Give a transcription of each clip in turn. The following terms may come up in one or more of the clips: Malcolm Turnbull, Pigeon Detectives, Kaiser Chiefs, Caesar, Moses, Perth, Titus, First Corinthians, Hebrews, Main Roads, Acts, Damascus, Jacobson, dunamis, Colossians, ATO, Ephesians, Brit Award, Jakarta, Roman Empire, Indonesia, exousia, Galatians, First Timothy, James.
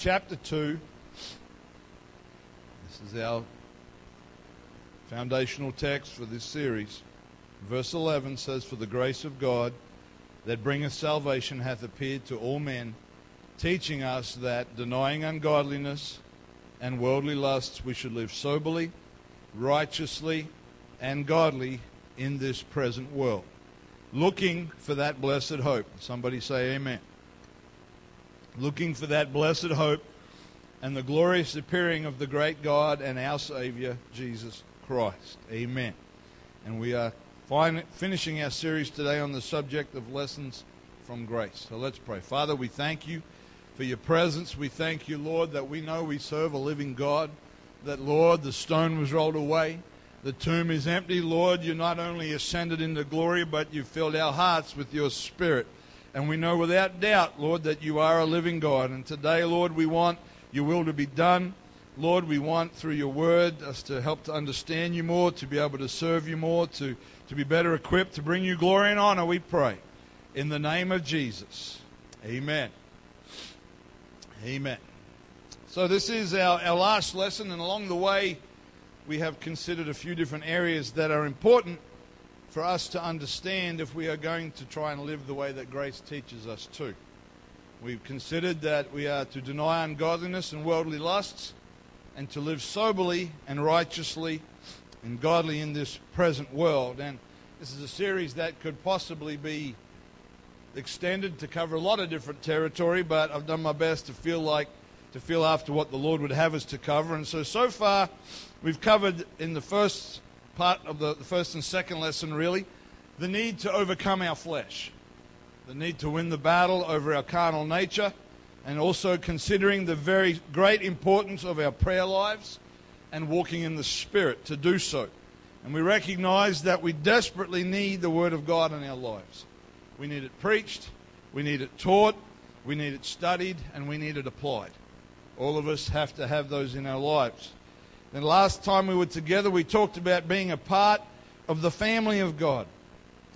chapter 2. This is our foundational text for this series. Verse 11 says, "For the grace of God that bringeth salvation hath appeared to all men, teaching us that, denying ungodliness and worldly lusts, we should live soberly, righteously, and godly in this present world, looking for that blessed hope." Somebody say amen. Looking for that blessed hope and the glorious appearing of the great God and our Savior, Jesus Christ. Amen. And we are finishing our series today on the subject of lessons from grace. So let's pray. Father, we thank you for your presence. We thank you, Lord, that we know we serve a living God, that, Lord, the stone was rolled away, the tomb is empty. Lord, you not only ascended into glory, but you filled our hearts with your Spirit. And we know without doubt, Lord, that you are a living God. And today, Lord, we want your will to be done. Lord, we want through your word us to help to understand you more, to be able to serve you more, to be better equipped, to bring you glory and honor, we pray. In the name of Jesus, amen. Amen. So this is our last lesson, and along the way we have considered a few different areas that are important for us to understand if we are going to try and live the way that grace teaches us to. We've considered that we are to deny ungodliness and worldly lusts and to live soberly and righteously and godly in this present world. And this is a series that could possibly be extended to cover a lot of different territory, but I've done my best to feel after what the Lord would have us to cover. And so far, we've covered in the first part of the first and second lesson, really, the need to overcome our flesh. The need to win the battle over our carnal nature, and also considering the very great importance of our prayer lives and walking in the Spirit to do so. And we recognize that we desperately need the Word of God in our lives. We need it preached, we need it taught, we need it studied, and we need it applied. All of us have to have those in our lives. And last time we were together, we talked about being a part of the family of God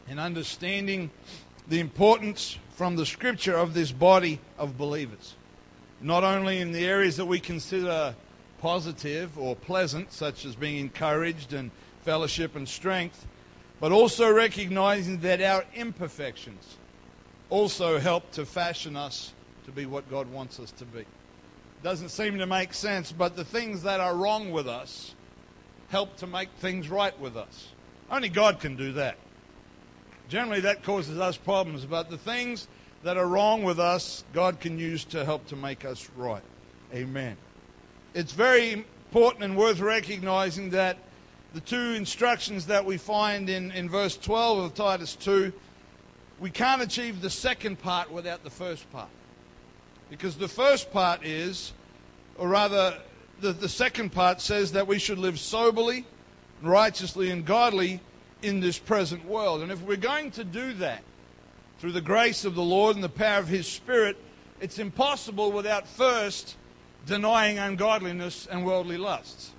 and understanding the importance from the Scripture of this body of believers, not only in the areas that we consider positive or pleasant, such as being encouraged and fellowship and strength, but also recognizing that our imperfections also help to fashion us to be what God wants us to be. It doesn't seem to make sense, but the things that are wrong with us help to make things right with us. Only God can do that. Generally, that causes us problems, but the things that are wrong with us, God can use to help to make us right. Amen. It's very important and worth recognizing that the two instructions that we find in verse 12 of Titus 2, we can't achieve the second part without the first part. Because the first part is, or rather, the second part says that we should live soberly, righteously, and godly in this present world. And if we're going to do that through the grace of the Lord and the power of His Spirit, it's impossible without first denying ungodliness and worldly lusts.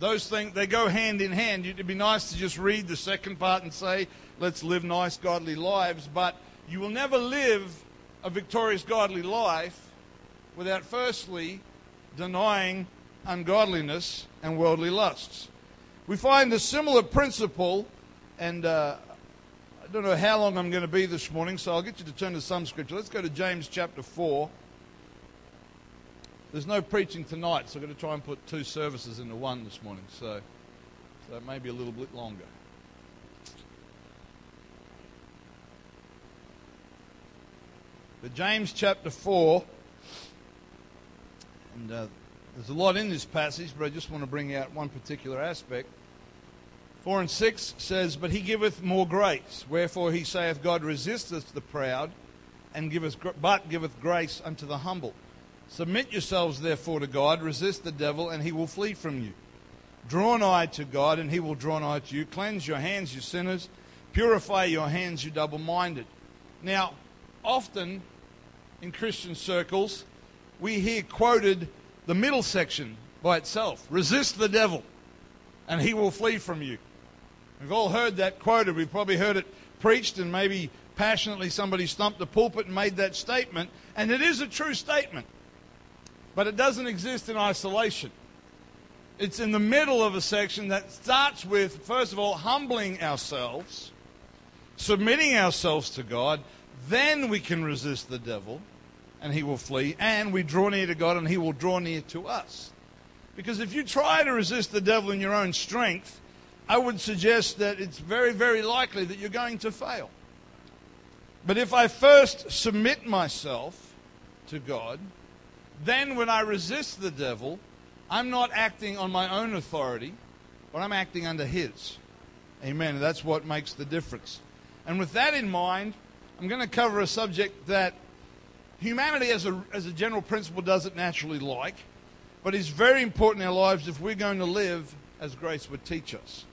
Those things, they go hand in hand. It'd be nice to just read the second part and say, let's live nice godly lives, but you will never live a victorious godly life without firstly denying ungodliness and worldly lusts. We find a similar principle, and I don't know how long I'm going to be this morning, so I'll get you to turn to some scripture. Let's go to James chapter 4. There's no preaching tonight, so I'm going to try and put two services into one this morning, so it may be a little bit longer. But James chapter 4, and there's a lot in this passage, but I just want to bring out one particular aspect. 4 and 6 says, "But he giveth more grace. Wherefore he saith, God resisteth the proud, and giveth grace unto the humble. Submit yourselves therefore to God, resist the devil, and he will flee from you. Draw nigh to God, and he will draw nigh to you. Cleanse your hands, you sinners. Purify your hands, you double-minded." Now, often in Christian circles, we hear quoted the middle section by itself. Resist the devil, and he will flee from you. We've all heard that quoted. We've probably heard it preached, and maybe passionately somebody stumped the pulpit and made that statement. And it is a true statement. But it doesn't exist in isolation. It's in the middle of a section that starts with, first of all, humbling ourselves, submitting ourselves to God. Then we can resist the devil and he will flee. And we draw near to God and he will draw near to us. Because if you try to resist the devil in your own strength, I would suggest that it's very, very likely that you're going to fail. But if I first submit myself to God, then when I resist the devil, I'm not acting on my own authority, but I'm acting under his. Amen. And that's what makes the difference. And with that in mind, I'm going to cover a subject that humanity as a general principle doesn't naturally like, but is very important in our lives if we're going to live as grace would teach us.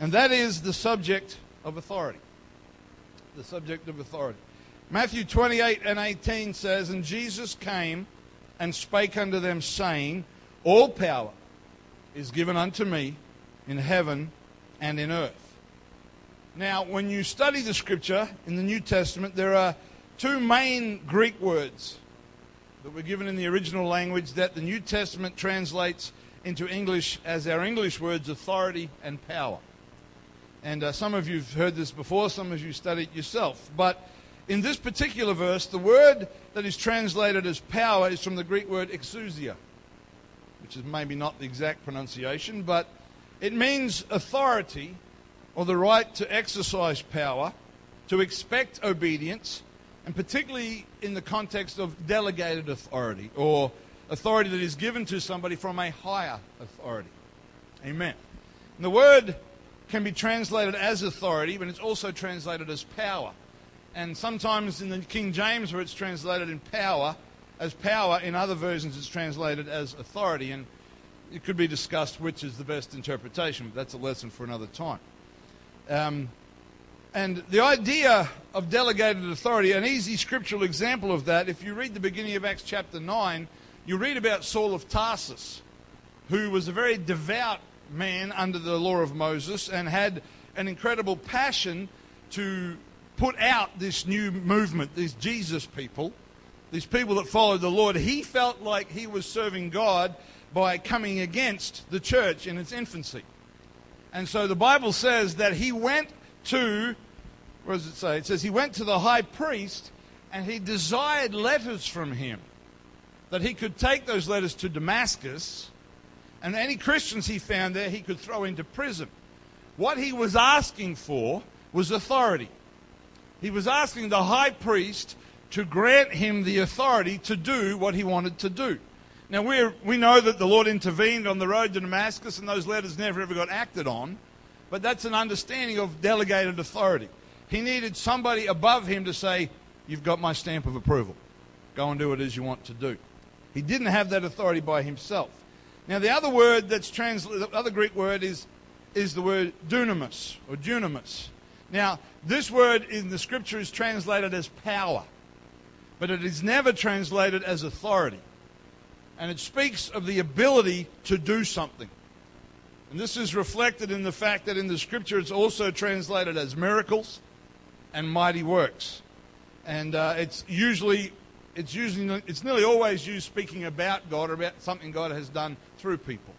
And that is the subject of authority. The subject of authority. Matthew 28:18 says, "And Jesus came and spake unto them, saying, All power is given unto me in heaven and in earth." Now, when you study the scripture in the New Testament, there are two main Greek words that were given in the original language that the New Testament translates into English as our English words, authority and power. And some of you have heard this before, some of you study it yourself. But in this particular verse, the word that is translated as power is from the Greek word exousia, which is maybe not the exact pronunciation, but it means authority, or the right to exercise power, to expect obedience, and particularly in the context of delegated authority, or authority that is given to somebody from a higher authority. Amen. And the word can be translated as authority, but it's also translated as power. And sometimes in the King James where it's translated in power, as power, in other versions it's translated as authority. And it could be discussed which is the best interpretation, but that's a lesson for another time. And the idea of delegated authority, an easy scriptural example of that, if you read the beginning of Acts chapter 9, you read about Saul of Tarsus, who was a very devout man under the law of Moses and had an incredible passion to put out this new movement, these Jesus people, these people that followed the Lord. He felt like he was serving God by coming against the church in its infancy. And so the Bible says that he went to, what does it say? It says he went to the high priest and he desired letters from him, that he could take those letters to Damascus and any Christians he found there he could throw into prison. What he was asking for was authority. He was asking the high priest to grant him the authority to do what he wanted to do. Now, we know that the Lord intervened on the road to Damascus and those letters never ever got acted on, but that's an understanding of delegated authority. He needed somebody above him to say, "You've got my stamp of approval. Go and do it as you want to do." He didn't have that authority by himself. Now, the other word that's translated, the other Greek word is the word dunamis or dunamis. Now, this word in the scripture is translated as power, but it is never translated as authority. And it speaks of the ability to do something. And this is reflected in the fact that in the scripture it's also translated as miracles and mighty works. And it's nearly always used speaking about God or about something God has done through people.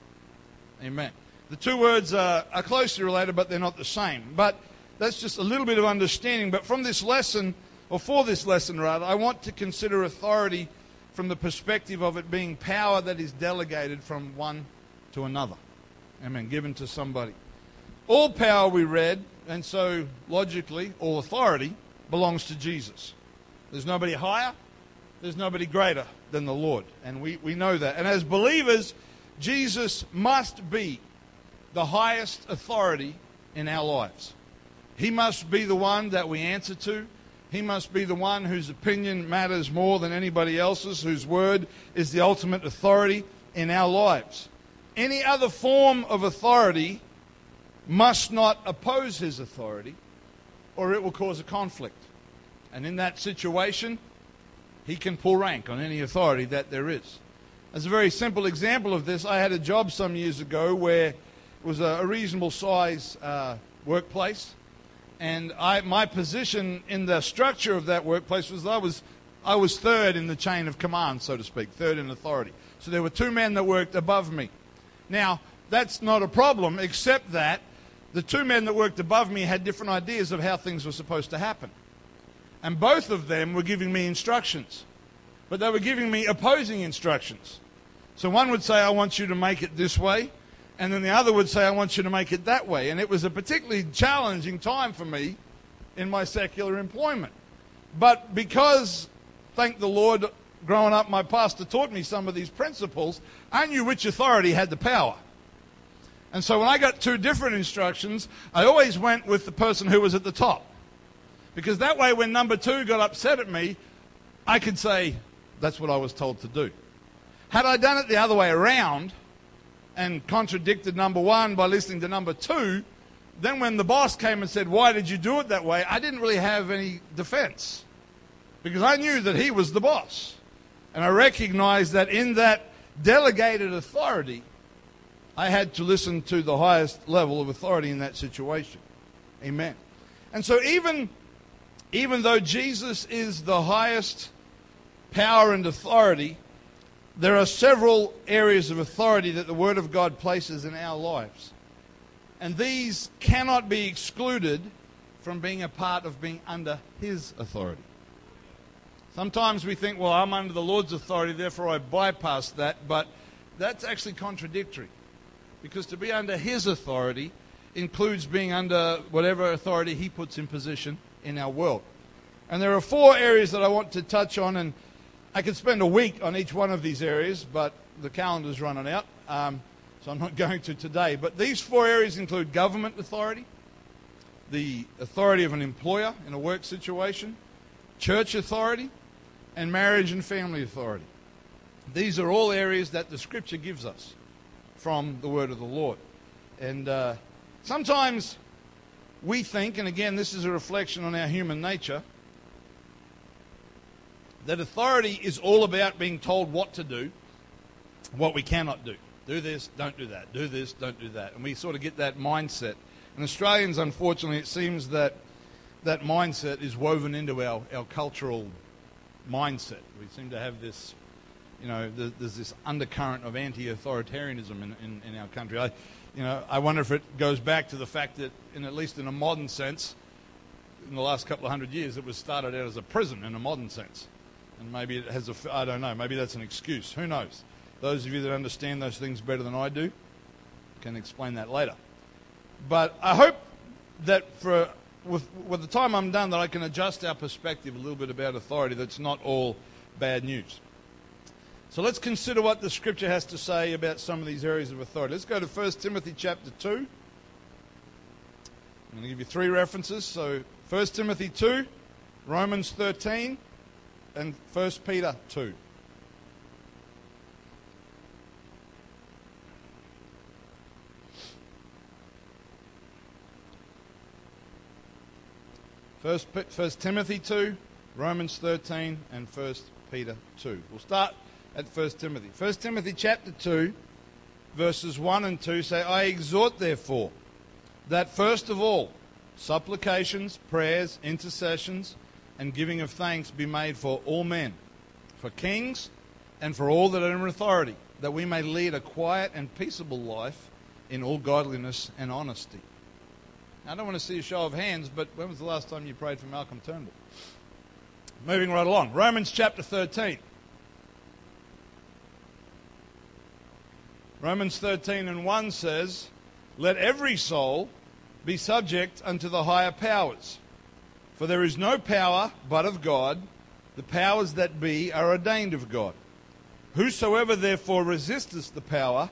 Amen. The two words are closely related, but they're not the same. But that's just a little bit of understanding. But from this lesson, or for this lesson rather, I want to consider authority from the perspective of it being power that is delegated from one to another. Amen. Given to somebody. All power, we read, and so logically, all authority belongs to Jesus. There's nobody higher, there's nobody greater than the Lord. And we know that. And as believers, Jesus must be the highest authority in our lives. He must be the one that we answer to. He must be the one whose opinion matters more than anybody else's, whose word is the ultimate authority in our lives. Any other form of authority must not oppose his authority, or it will cause a conflict. And in that situation, he can pull rank on any authority that there is. As a very simple example of this, I had a job some years ago where it was a reasonable size workplace. And my position in the structure of that workplace was I was I was third in the chain of command, so to speak, third in authority. So there were two men that worked above me. Now, that's not a problem, except that the two men that worked above me had different ideas of how things were supposed to happen. And both of them were giving me instructions. But they were giving me opposing instructions. So one would say, I want you to make it this way. And then the other would say, I want you to make it that way. And it was a particularly challenging time for me in my secular employment. But because, thank the Lord, growing up, my pastor taught me some of these principles, I knew which authority had the power. And so when I got two different instructions, I always went with the person who was at the top. Because that way, when number two got upset at me, I could say, that's what I was told to do. Had I done it the other way around and contradicted number one by listening to number two, then when the boss came and said, why did you do it that way? I didn't really have any defense because I knew that he was the boss. And I recognized that in that delegated authority, I had to listen to the highest level of authority in that situation. Amen. And so even though Jesus is the highest power and authority, there are several areas of authority that the Word of God places in our lives. And these cannot be excluded from being a part of being under His authority. Sometimes we think, well, I'm under the Lord's authority, therefore I bypass that. But that's actually contradictory. Because to be under His authority includes being under whatever authority He puts in position in our world. And there are four areas that I want to touch on, and I could spend a week on each one of these areas, but the calendar's running out, so I'm not going to today. But these four areas include government authority, the authority of an employer in a work situation, church authority, and marriage and family authority. These are all areas that the Scripture gives us from the Word of the Lord. And sometimes we think, and again, this is a reflection on our human nature, that authority is all about being told what to do, what we cannot do. Do this, don't do that. Do this, don't do that. And we sort of get that mindset. And Australians, unfortunately, it seems that that mindset is woven into our cultural mindset. We seem to have this, you know, there's this undercurrent of anti-authoritarianism in our country. I wonder if it goes back to the fact that, at least in a modern sense, in the last couple of hundred years, it was started out as a prison in a modern sense. And maybe it has I don't know, maybe that's an excuse. Who knows? Those of you that understand those things better than I do can explain that later. But I hope that with the time I'm done that I can adjust our perspective a little bit about authority, that's not all bad news. So let's consider what the Scripture has to say about some of these areas of authority. Let's go to First Timothy chapter 2. I'm going to give you three references. So First Timothy 2, Romans 13, and 1 Peter 2. First Timothy 2, Romans 13, and 1 Peter 2. We'll start at 1 Timothy. 1 Timothy chapter 2, verses 1 and 2 say, I exhort therefore that first of all supplications, prayers, intercessions, and giving of thanks be made for all men, for kings, and for all that are in authority, that we may lead a quiet and peaceable life in all godliness and honesty. Now, I don't want to see a show of hands, but when was the last time you prayed for Malcolm Turnbull? Moving right along. Romans chapter 13. Romans 13 and 1 says, let every soul be subject unto the higher powers. For there is no power but of God, the powers that be are ordained of God. Whosoever therefore resisteth the power,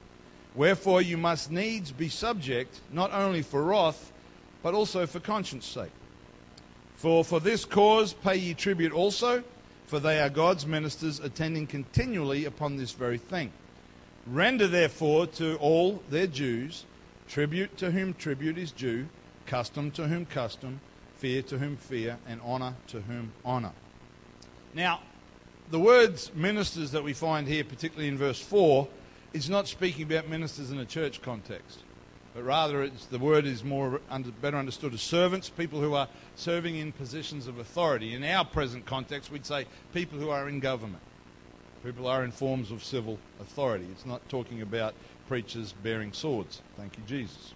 Wherefore you must needs be subject, not only for wrath, but also for conscience sake. For this cause pay ye tribute also, for they are God's ministers attending continually upon this very thing. Render therefore to all their dues, tribute to whom tribute is due, custom to whom custom, fear to whom fear, and honor to whom honor. Now, the words ministers that we find here, particularly in verse 4, is not speaking about ministers in a church context, but rather the word is better understood as servants, people who are serving in positions of authority. In our present context, we'd say people who are in government, people who are in forms of civil authority. It's not talking about preachers bearing swords. Thank you, Jesus.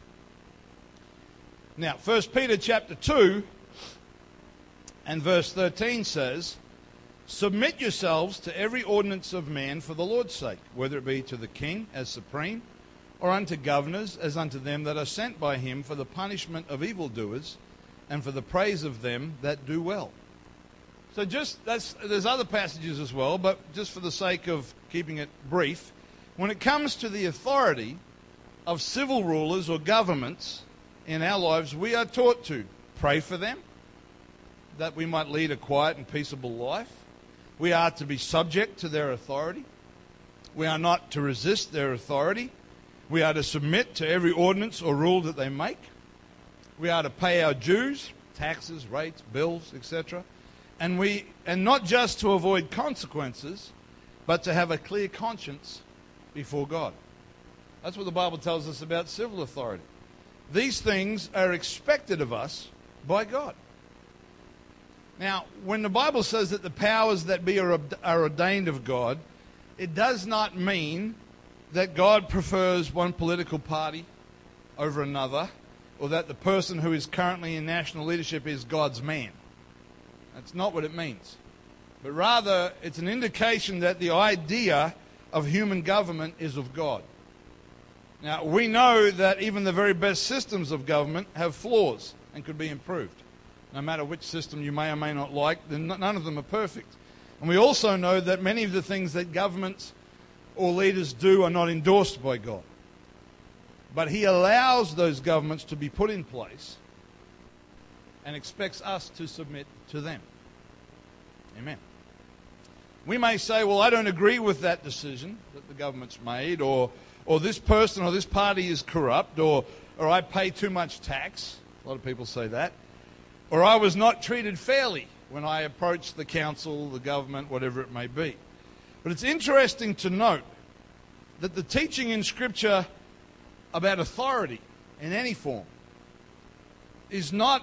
Now, 1 Peter chapter 2 and verse 13 says, "Submit yourselves to every ordinance of man for the Lord's sake, whether it be to the king as supreme, or unto governors as unto them that are sent by him for the punishment of evildoers and for the praise of them that do well." So there's other passages as well, but just for the sake of keeping it brief, when it comes to the authority of civil rulers or governments in our lives, we are taught to pray for them, that we might lead a quiet and peaceable life. We are to be subject to their authority. We are not to resist their authority. We are to submit to every ordinance or rule that they make. We are to pay our dues, taxes, rates, bills, etc. And not just to avoid consequences, but to have a clear conscience before God. That's what the Bible tells us about civil authority. These things are expected of us by God. Now, when the Bible says that the powers that be are ordained of God, it does not mean that God prefers one political party over another, or that the person who is currently in national leadership is God's man. That's not what it means. But rather, it's an indication that the idea of human government is of God. Now, we know that even the very best systems of government have flaws and could be improved. No matter which system you may or may not like, none of them are perfect. And we also know that many of the things that governments or leaders do are not endorsed by God. But he allows those governments to be put in place and expects us to submit to them. Amen. We may say, well, I don't agree with that decision that the government's made, or this person or this party is corrupt, or I pay too much tax. A lot of people say that. Or I was not treated fairly when I approached the council, the government, whatever it may be. But it's interesting to note that the teaching in Scripture about authority in any form is not,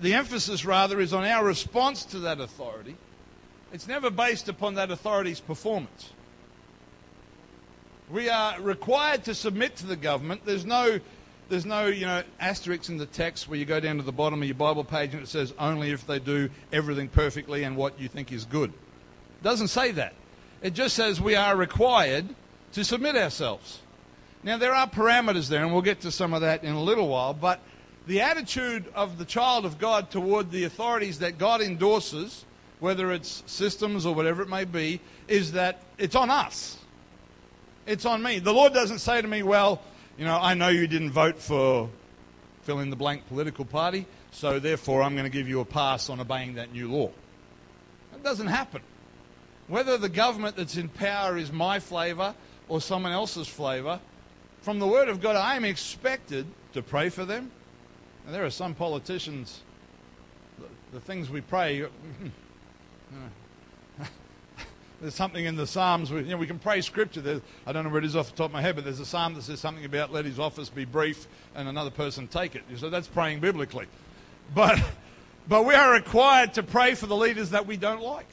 the emphasis rather is on our response to that authority. It's never based upon that authority's performance. We are required to submit to the government. There's no asterisk in the text where you go down to the bottom of your Bible page and it says only if they do everything perfectly and what you think is good. It doesn't say that. It just says we are required to submit ourselves. Now, there are parameters there, and we'll get to some of that in a little while, but the attitude of the child of God toward the authorities that God endorses, whether it's systems or whatever it may be, is that it's on us. It's on me. The Lord doesn't say to me, well, I know you didn't vote for fill in the blank political party, so therefore I'm going to give you a pass on obeying that new law. That doesn't happen. Whether the government that's in power is my flavor or someone else's flavor, from the Word of God, I am expected to pray for them. And there are some politicians, the things we pray, there's something in the Psalms, we can pray Scripture. I don't know where it is off the top of my head, but there's a Psalm that says something about let his office be brief and another person take it. So that's praying biblically. But we are required to pray for the leaders that we don't like,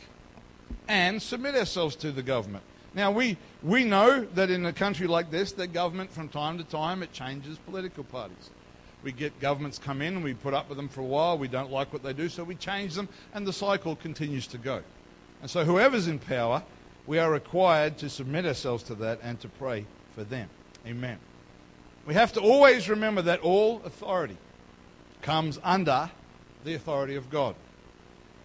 and submit ourselves to the government. Now, we know that in a country like this, that government from time to time, it changes political parties. We get governments come in, we put up with them for a while, we don't like what they do, so we change them, and the cycle continues to go. And so whoever's in power, we are required to submit ourselves to that and to pray for them. Amen. We have to always remember that all authority comes under the authority of God.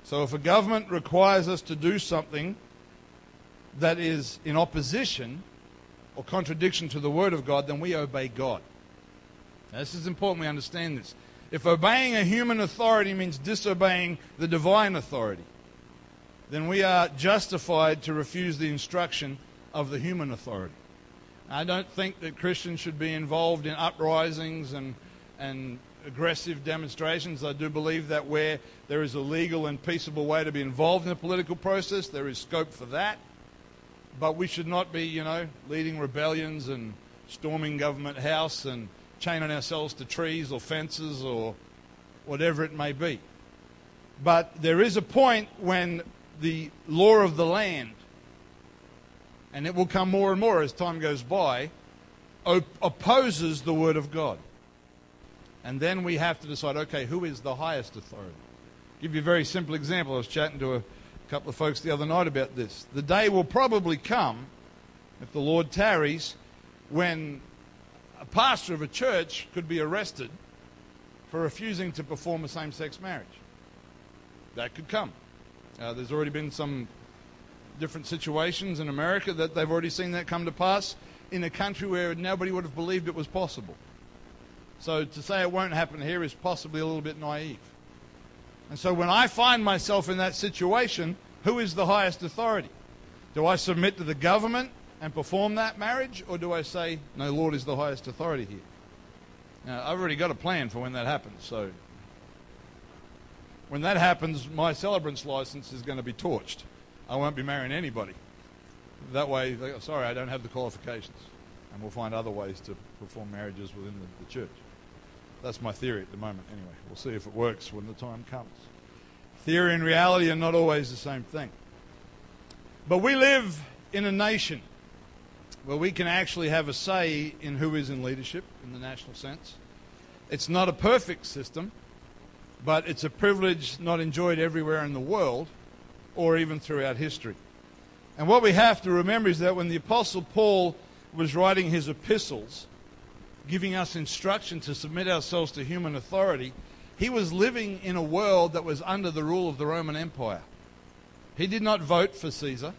So if a government requires us to do something that is in opposition or contradiction to the Word of God, then we obey God. Now, this is important we understand this. If obeying a human authority means disobeying the divine authority, then we are justified to refuse the instruction of the human authority. I don't think that Christians should be involved in uprisings and aggressive demonstrations. I do believe that where there is a legal and peaceable way to be involved in the political process, there is scope for that. But we should not be, leading rebellions and storming government house and chaining ourselves to trees or fences or whatever it may be. But there is a point when the law of the land, and it will come more and more as time goes by, opposes the word of God. And then we have to decide, okay, who is the highest authority? I'll give you a very simple example. I was chatting to a couple of folks the other night about this. The day will probably come, if the Lord tarries, when a pastor of a church could be arrested for refusing to perform a same-sex marriage. That could come. There's already been some different situations in America that they've already seen that come to pass in a country where nobody would have believed it was possible. So to say it won't happen here is possibly a little bit naive. And so when I find myself in that situation, who is the highest authority? Do I submit to the government and perform that marriage, or do I say, no, Lord is the highest authority here? Now, I've already got a plan for when that happens, so when that happens, my celebrant's license is going to be torched. I won't be marrying anybody. That way, they go, sorry, I don't have the qualifications. And we'll find other ways to perform marriages within the church. That's my theory at the moment, anyway. We'll see if it works when the time comes. Theory and reality are not always the same thing. But we live in a nation where we can actually have a say in who is in leadership in the national sense. It's not a perfect system, but it's a privilege not enjoyed everywhere in the world or even throughout history. And what we have to remember is that when the Apostle Paul was writing his epistles, giving us instruction to submit ourselves to human authority, he was living in a world that was under the rule of the Roman Empire. He did not vote for Caesar.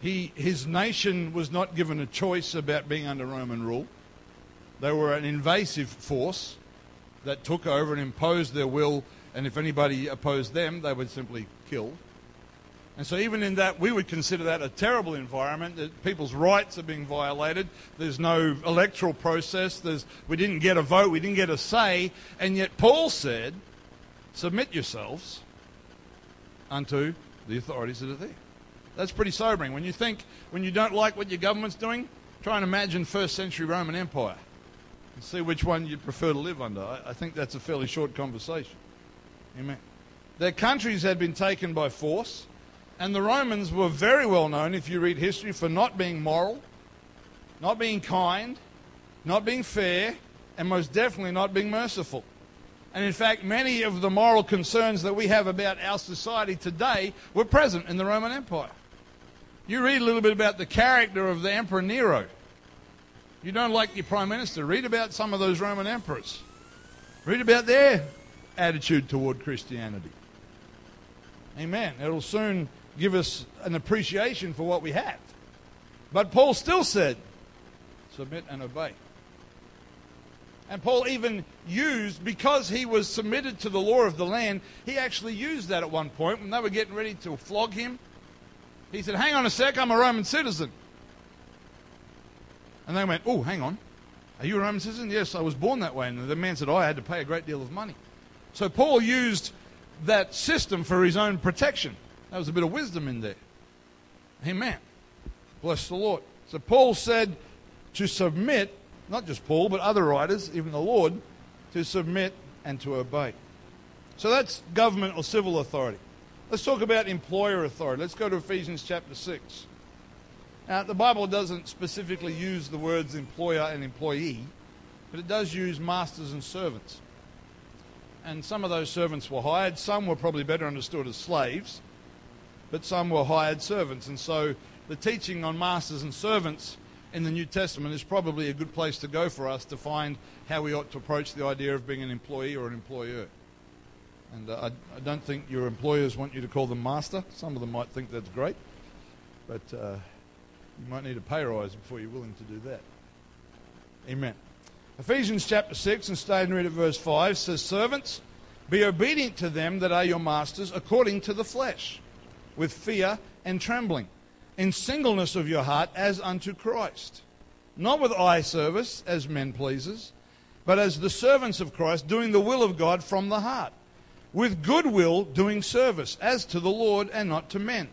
His nation was not given a choice about being under Roman rule. They were an invasive force that took over and imposed their will, and if anybody opposed them, they were simply killed. And so even in that, we would consider that a terrible environment, that people's rights are being violated, there's no electoral process, we didn't get a vote, we didn't get a say, and yet Paul said, submit yourselves unto the authorities that are there. That's pretty sobering. When you don't like what your government's doing, try and imagine first century Roman Empire and see which one you'd prefer to live under. I think that's a fairly short conversation. Amen. Their countries had been taken by force, and the Romans were very well known, if you read history, for not being moral, not being kind, not being fair, and most definitely not being merciful. And in fact, many of the moral concerns that we have about our society today were present in the Roman Empire. You read a little bit about the character of the Emperor Nero. You don't like your Prime Minister, read about some of those Roman emperors. Read about their attitude toward Christianity. Amen. It'll soon give us an appreciation for what we have. But Paul still said, submit and obey. And Paul even used, because he was submitted to the law of the land, he actually used that at one point when they were getting ready to flog him. He said, hang on a sec, I'm a Roman citizen. And they went, oh, hang on. Are you a Roman citizen? Yes, I was born that way. And the man said, I had to pay a great deal of money. So Paul used that system for his own protection. That was a bit of wisdom in there. Amen. Bless the Lord. So Paul said to submit, not just Paul, but other writers, even the Lord, to submit and to obey. So that's government or civil authority. Let's talk about employer authority. Let's go to Ephesians chapter 6. Now, the Bible doesn't specifically use the words employer and employee, but it does use masters and servants. And some of those servants were hired. Some were probably better understood as slaves, but some were hired servants. And so the teaching on masters and servants in the New Testament is probably a good place to go for us to find how we ought to approach the idea of being an employee or an employer. And I don't think your employers want you to call them master. Some of them might think that's great, but you might need a pay rise before you're willing to do that. Amen. Ephesians chapter 6, and stay and read at verse 5, says, servants, be obedient to them that are your masters according to the flesh, with fear and trembling, in singleness of your heart as unto Christ, not with eye service as men pleasers, but as the servants of Christ, doing the will of God from the heart, with good will doing service, as to the Lord and not to men,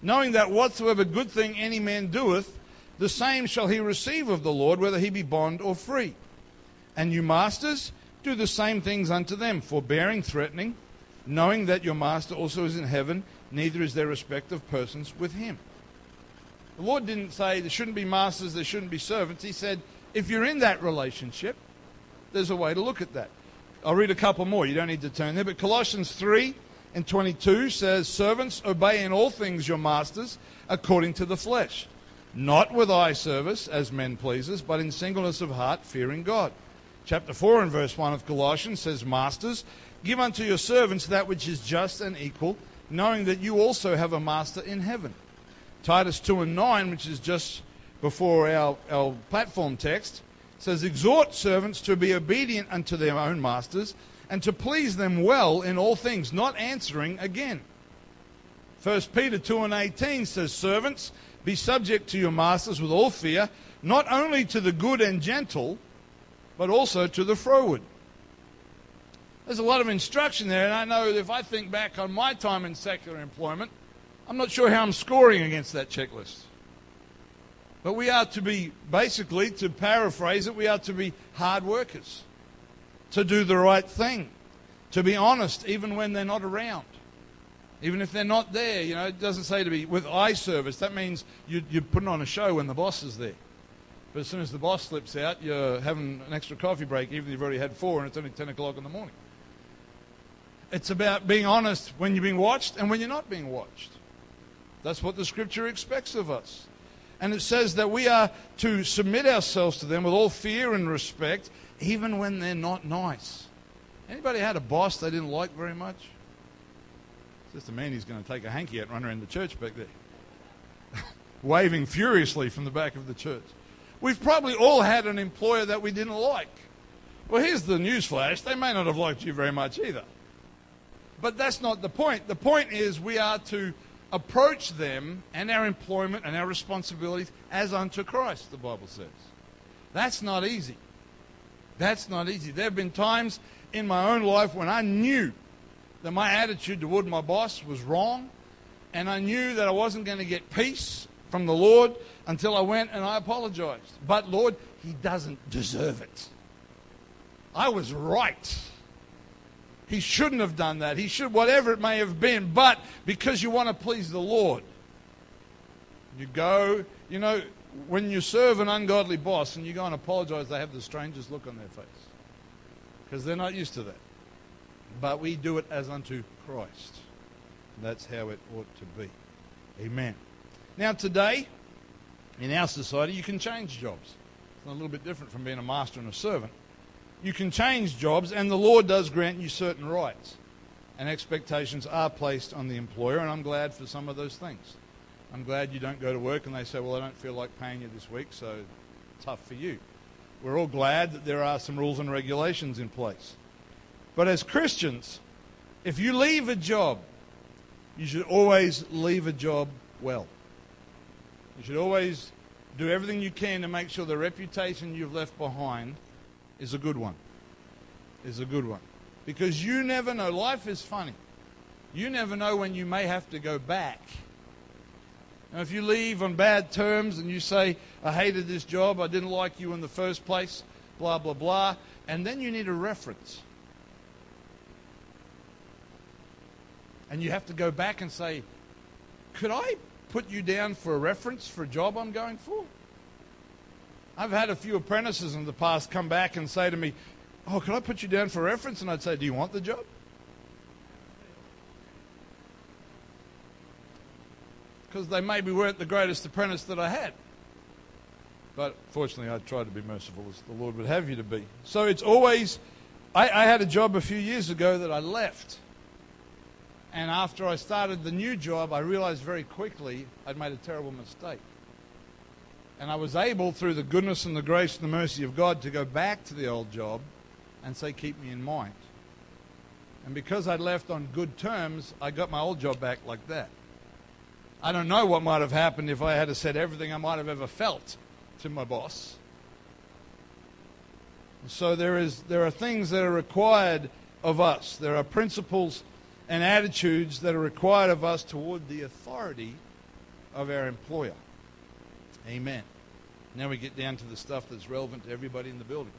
knowing that whatsoever good thing any man doeth, the same shall he receive of the Lord, whether he be bond or free. And you masters, do the same things unto them, forbearing, threatening, knowing that your master also is in heaven, neither is there respect of persons with him. The Lord didn't say there shouldn't be masters, there shouldn't be servants. He said, if you're in that relationship, there's a way to look at that. I'll read a couple more. You don't need to turn there. But Colossians 3:22 says, servants, obey in all things your masters according to the flesh, not with eye service as men pleasers, but in singleness of heart, fearing God. Chapter 4 and verse 1 of Colossians says, masters, give unto your servants that which is just and equal, knowing that you also have a master in heaven. Titus 2:9, which is just before our platform text, says, exhort servants to be obedient unto their own masters, and to please them well in all things, not answering again. First Peter 2:18 says, servants, be subject to your masters with all fear, not only to the good and gentle, but also to the froward. There's a lot of instruction there, and I know if I think back on my time in secular employment, I'm not sure how I'm scoring against that checklist. But we are to be, basically, to paraphrase it, we are to be hard workers, to do the right thing, to be honest even when they're not around, even if they're not there. You know, it doesn't say to be with eye service. That means you're putting on a show when the boss is there. But as soon as the boss slips out, you're having an extra coffee break, even if you've already had 4 and it's only 10 o'clock in the morning. It's about being honest when you're being watched and when you're not being watched. That's what the Scripture expects of us. And it says that we are to submit ourselves to them with all fear and respect, even when they're not nice. Anybody had a boss they didn't like very much? It's just a man who's going to take a hanky out and run around the church back there, waving furiously from the back of the church. We've probably all had an employer that we didn't like. Well, here's the newsflash. They may not have liked you very much either. But that's not the point. The point is we are to approach them and our employment and our responsibilities as unto Christ, the Bible says. That's not easy. That's not easy. There have been times in my own life when I knew that my attitude toward my boss was wrong, and I knew that I wasn't going to get peace from the Lord until I went and I apologized. But Lord, he doesn't deserve it. I was right. He shouldn't have done that. He should, whatever it may have been. But because you want to please the Lord, you go, you know, when you serve an ungodly boss and you go and apologize, they have the strangest look on their face because they're not used to that. But we do it as unto Christ. That's how it ought to be. Amen. Now today, in our society, you can change jobs. It's a little bit different from being a master and a servant. You can change jobs, and the Lord does grant you certain rights. And expectations are placed on the employer, and I'm glad for some of those things. I'm glad you don't go to work and they say, well, I don't feel like paying you this week, so tough for you. We're all glad that there are some rules and regulations in place. But as Christians, if you leave a job, you should always leave a job well. You should always do everything you can to make sure the reputation you've left behind is a good one. Is a good one. Because you never know. Life is funny. You never know when you may have to go back. Now, if you leave on bad terms and you say, I hated this job, I didn't like you in the first place, blah, blah, blah, and then you need a reference. And you have to go back and say, could I put you down for a reference for a job I'm going for? I've had a few apprentices in the past come back and say to me, oh, could I put you down for reference? And I'd say, do you want the job? Because they maybe weren't the greatest apprentice that I had. But fortunately, I tried to be merciful as the Lord would have you to be. So it's always, I had a job a few years ago that I left. And after I started the new job, I realized very quickly I'd made a terrible mistake. And I was able, through the goodness and the grace and the mercy of God, to go back to the old job and say, keep me in mind. And because I'd left on good terms, I got my old job back like that. I don't know what might have happened if I had said everything I might have ever felt to my boss. So there are things that are required of us. There are principles and attitudes that are required of us toward the authority of our employer. Amen. Now we get down to the stuff that's relevant to everybody in the building.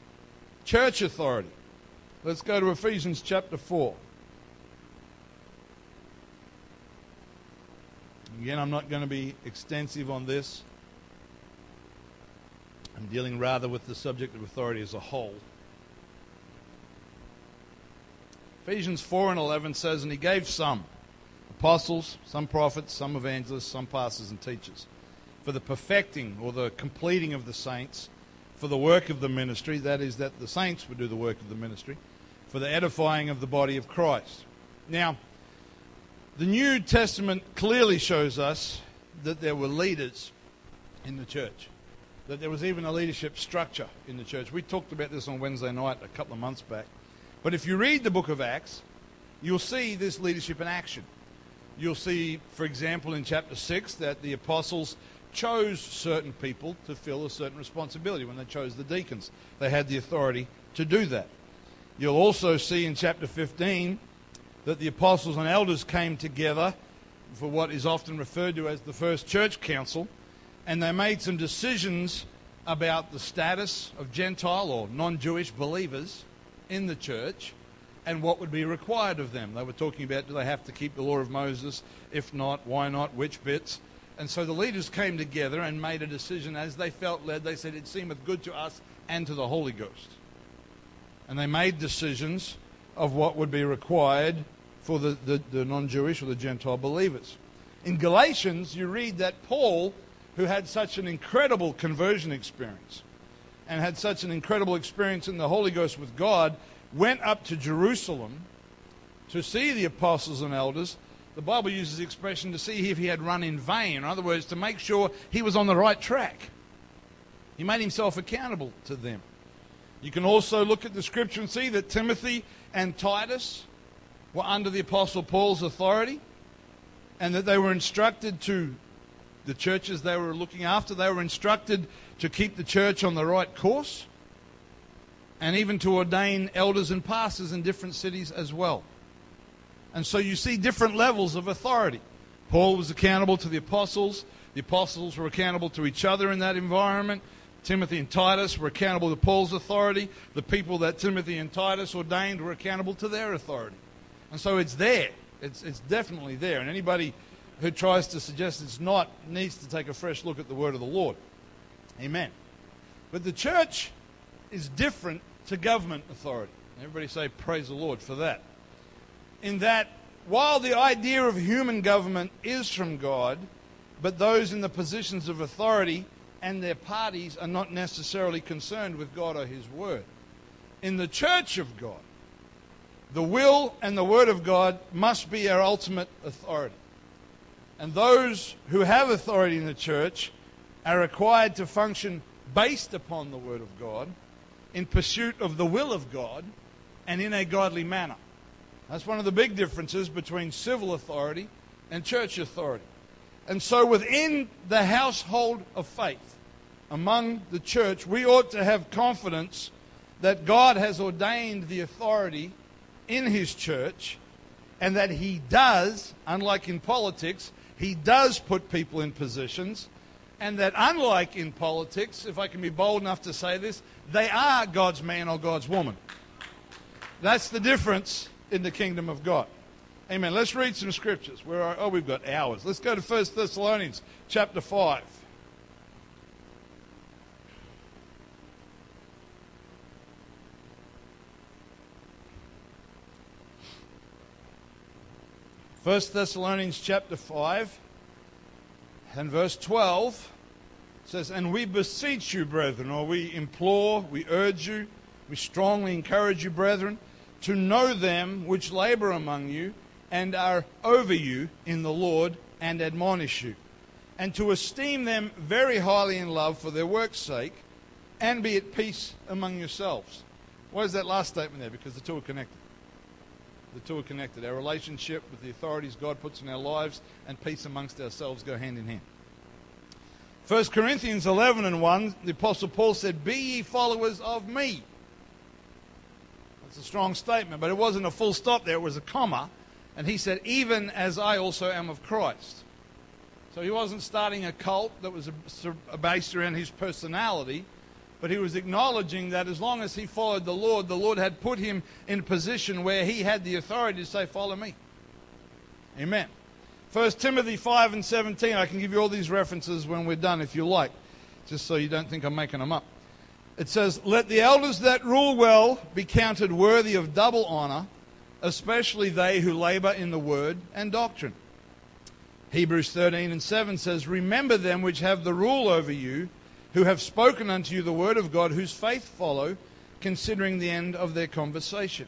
Church authority. Let's go to Ephesians chapter 4. Again, I'm not going to be extensive on this. I'm dealing rather with the subject of authority as a whole. Ephesians 4:11 says, "And he gave some apostles, some prophets, some evangelists, some pastors and teachers, for the perfecting or the completing of the saints, for the work of the ministry," that is, that the saints would do the work of the ministry, "for the edifying of the body of Christ." Now, the New Testament clearly shows us that there were leaders in the church, that there was even a leadership structure in the church. We talked about this on Wednesday night a couple of months back. But if you read the book of Acts, you'll see this leadership in action. You'll see, for example, in chapter 6, that the apostles chose certain people to fill a certain responsibility. When they chose the deacons, they had the authority to do that. You'll also see in chapter 15 that the apostles and elders came together for what is often referred to as the first church council, and they made some decisions about the status of Gentile or non-Jewish believers in the church and what would be required of them. They were talking about, do they have to keep the law of Moses? If not, why not? Which bits? And so the leaders came together and made a decision as they felt led. They said, "It seemeth good to us and to the Holy Ghost." And they made decisions of what would be required for the non-Jewish or the Gentile believers. In Galatians, you read that Paul, who had such an incredible conversion experience and had such an incredible experience in the Holy Ghost with God, went up to Jerusalem to see the apostles and elders. The Bible uses the expression to see if he had run in vain. In other words, to make sure he was on the right track. He made himself accountable to them. You can also look at the scripture and see that Timothy and Titus were under the Apostle Paul's authority, and that they were instructed to, the churches they were looking after, they were instructed to keep the church on the right course, and even to ordain elders and pastors in different cities as well. And so you see different levels of authority. Paul was accountable to the apostles were accountable to each other in that environment. Timothy and Titus were accountable to Paul's authority. The people that Timothy and Titus ordained were accountable to their authority. And so it's there. It's definitely there. And anybody who tries to suggest it's not needs to take a fresh look at the word of the Lord. Amen. But the church is different to government authority. Everybody say praise the Lord for that. In that, while the idea of human government is from God, but those in the positions of authority and their parties are not necessarily concerned with God or His Word. In the church of God, the will and the Word of God must be our ultimate authority. And those who have authority in the church are required to function based upon the Word of God, in pursuit of the will of God, and in a godly manner. That's one of the big differences between civil authority and church authority. And so within the household of faith, among the church, we ought to have confidence that God has ordained the authority in His church, and that He does, unlike in politics, He does put people in positions, and that unlike in politics, if I can be bold enough to say this, they are God's man or God's woman. That's the difference in the kingdom of God. Amen. Let's read some scriptures. We've got hours. Let's go to First Thessalonians chapter 5. First Thessalonians chapter 5 and verse 12 says, "And we beseech you, brethren," or we implore, we urge you, we strongly encourage you, brethren, "to know them which labor among you and are over you in the Lord and admonish you, and to esteem them very highly in love for their work's sake, and be at peace among yourselves." Why is that last statement there? Because the two are connected. The two are connected. Our relationship with the authorities God puts in our lives and peace amongst ourselves go hand in hand. 1 Corinthians 11:1, the Apostle Paul said, "Be ye followers of me." That's a strong statement, but it wasn't a full stop there, it was a comma. And he said, "Even as I also am of Christ." So he wasn't starting a cult that was based around his personality, but he was acknowledging that as long as he followed the Lord had put him in a position where he had the authority to say, "Follow me." Amen. 1 Timothy 5:17. I can give you all these references when we're done if you like, just so you don't think I'm making them up. It says, "Let the elders that rule well be counted worthy of double honor, especially they who labor in the word and doctrine." Hebrews 13:7 says, "Remember them which have the rule over you, who have spoken unto you the word of God, whose faith follow, considering the end of their conversation."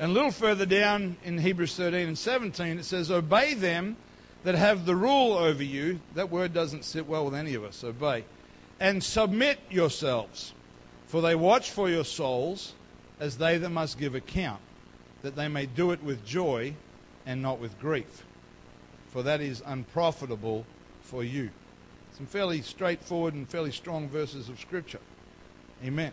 And a little further down in Hebrews 13:17, it says, "Obey them that have the rule over you." That word doesn't sit well with any of us, obey. "And submit yourselves, for they watch for your souls, as they that must give account, that they may do it with joy and not with grief. For that is unprofitable for you." Some fairly straightforward and fairly strong verses of Scripture. Amen.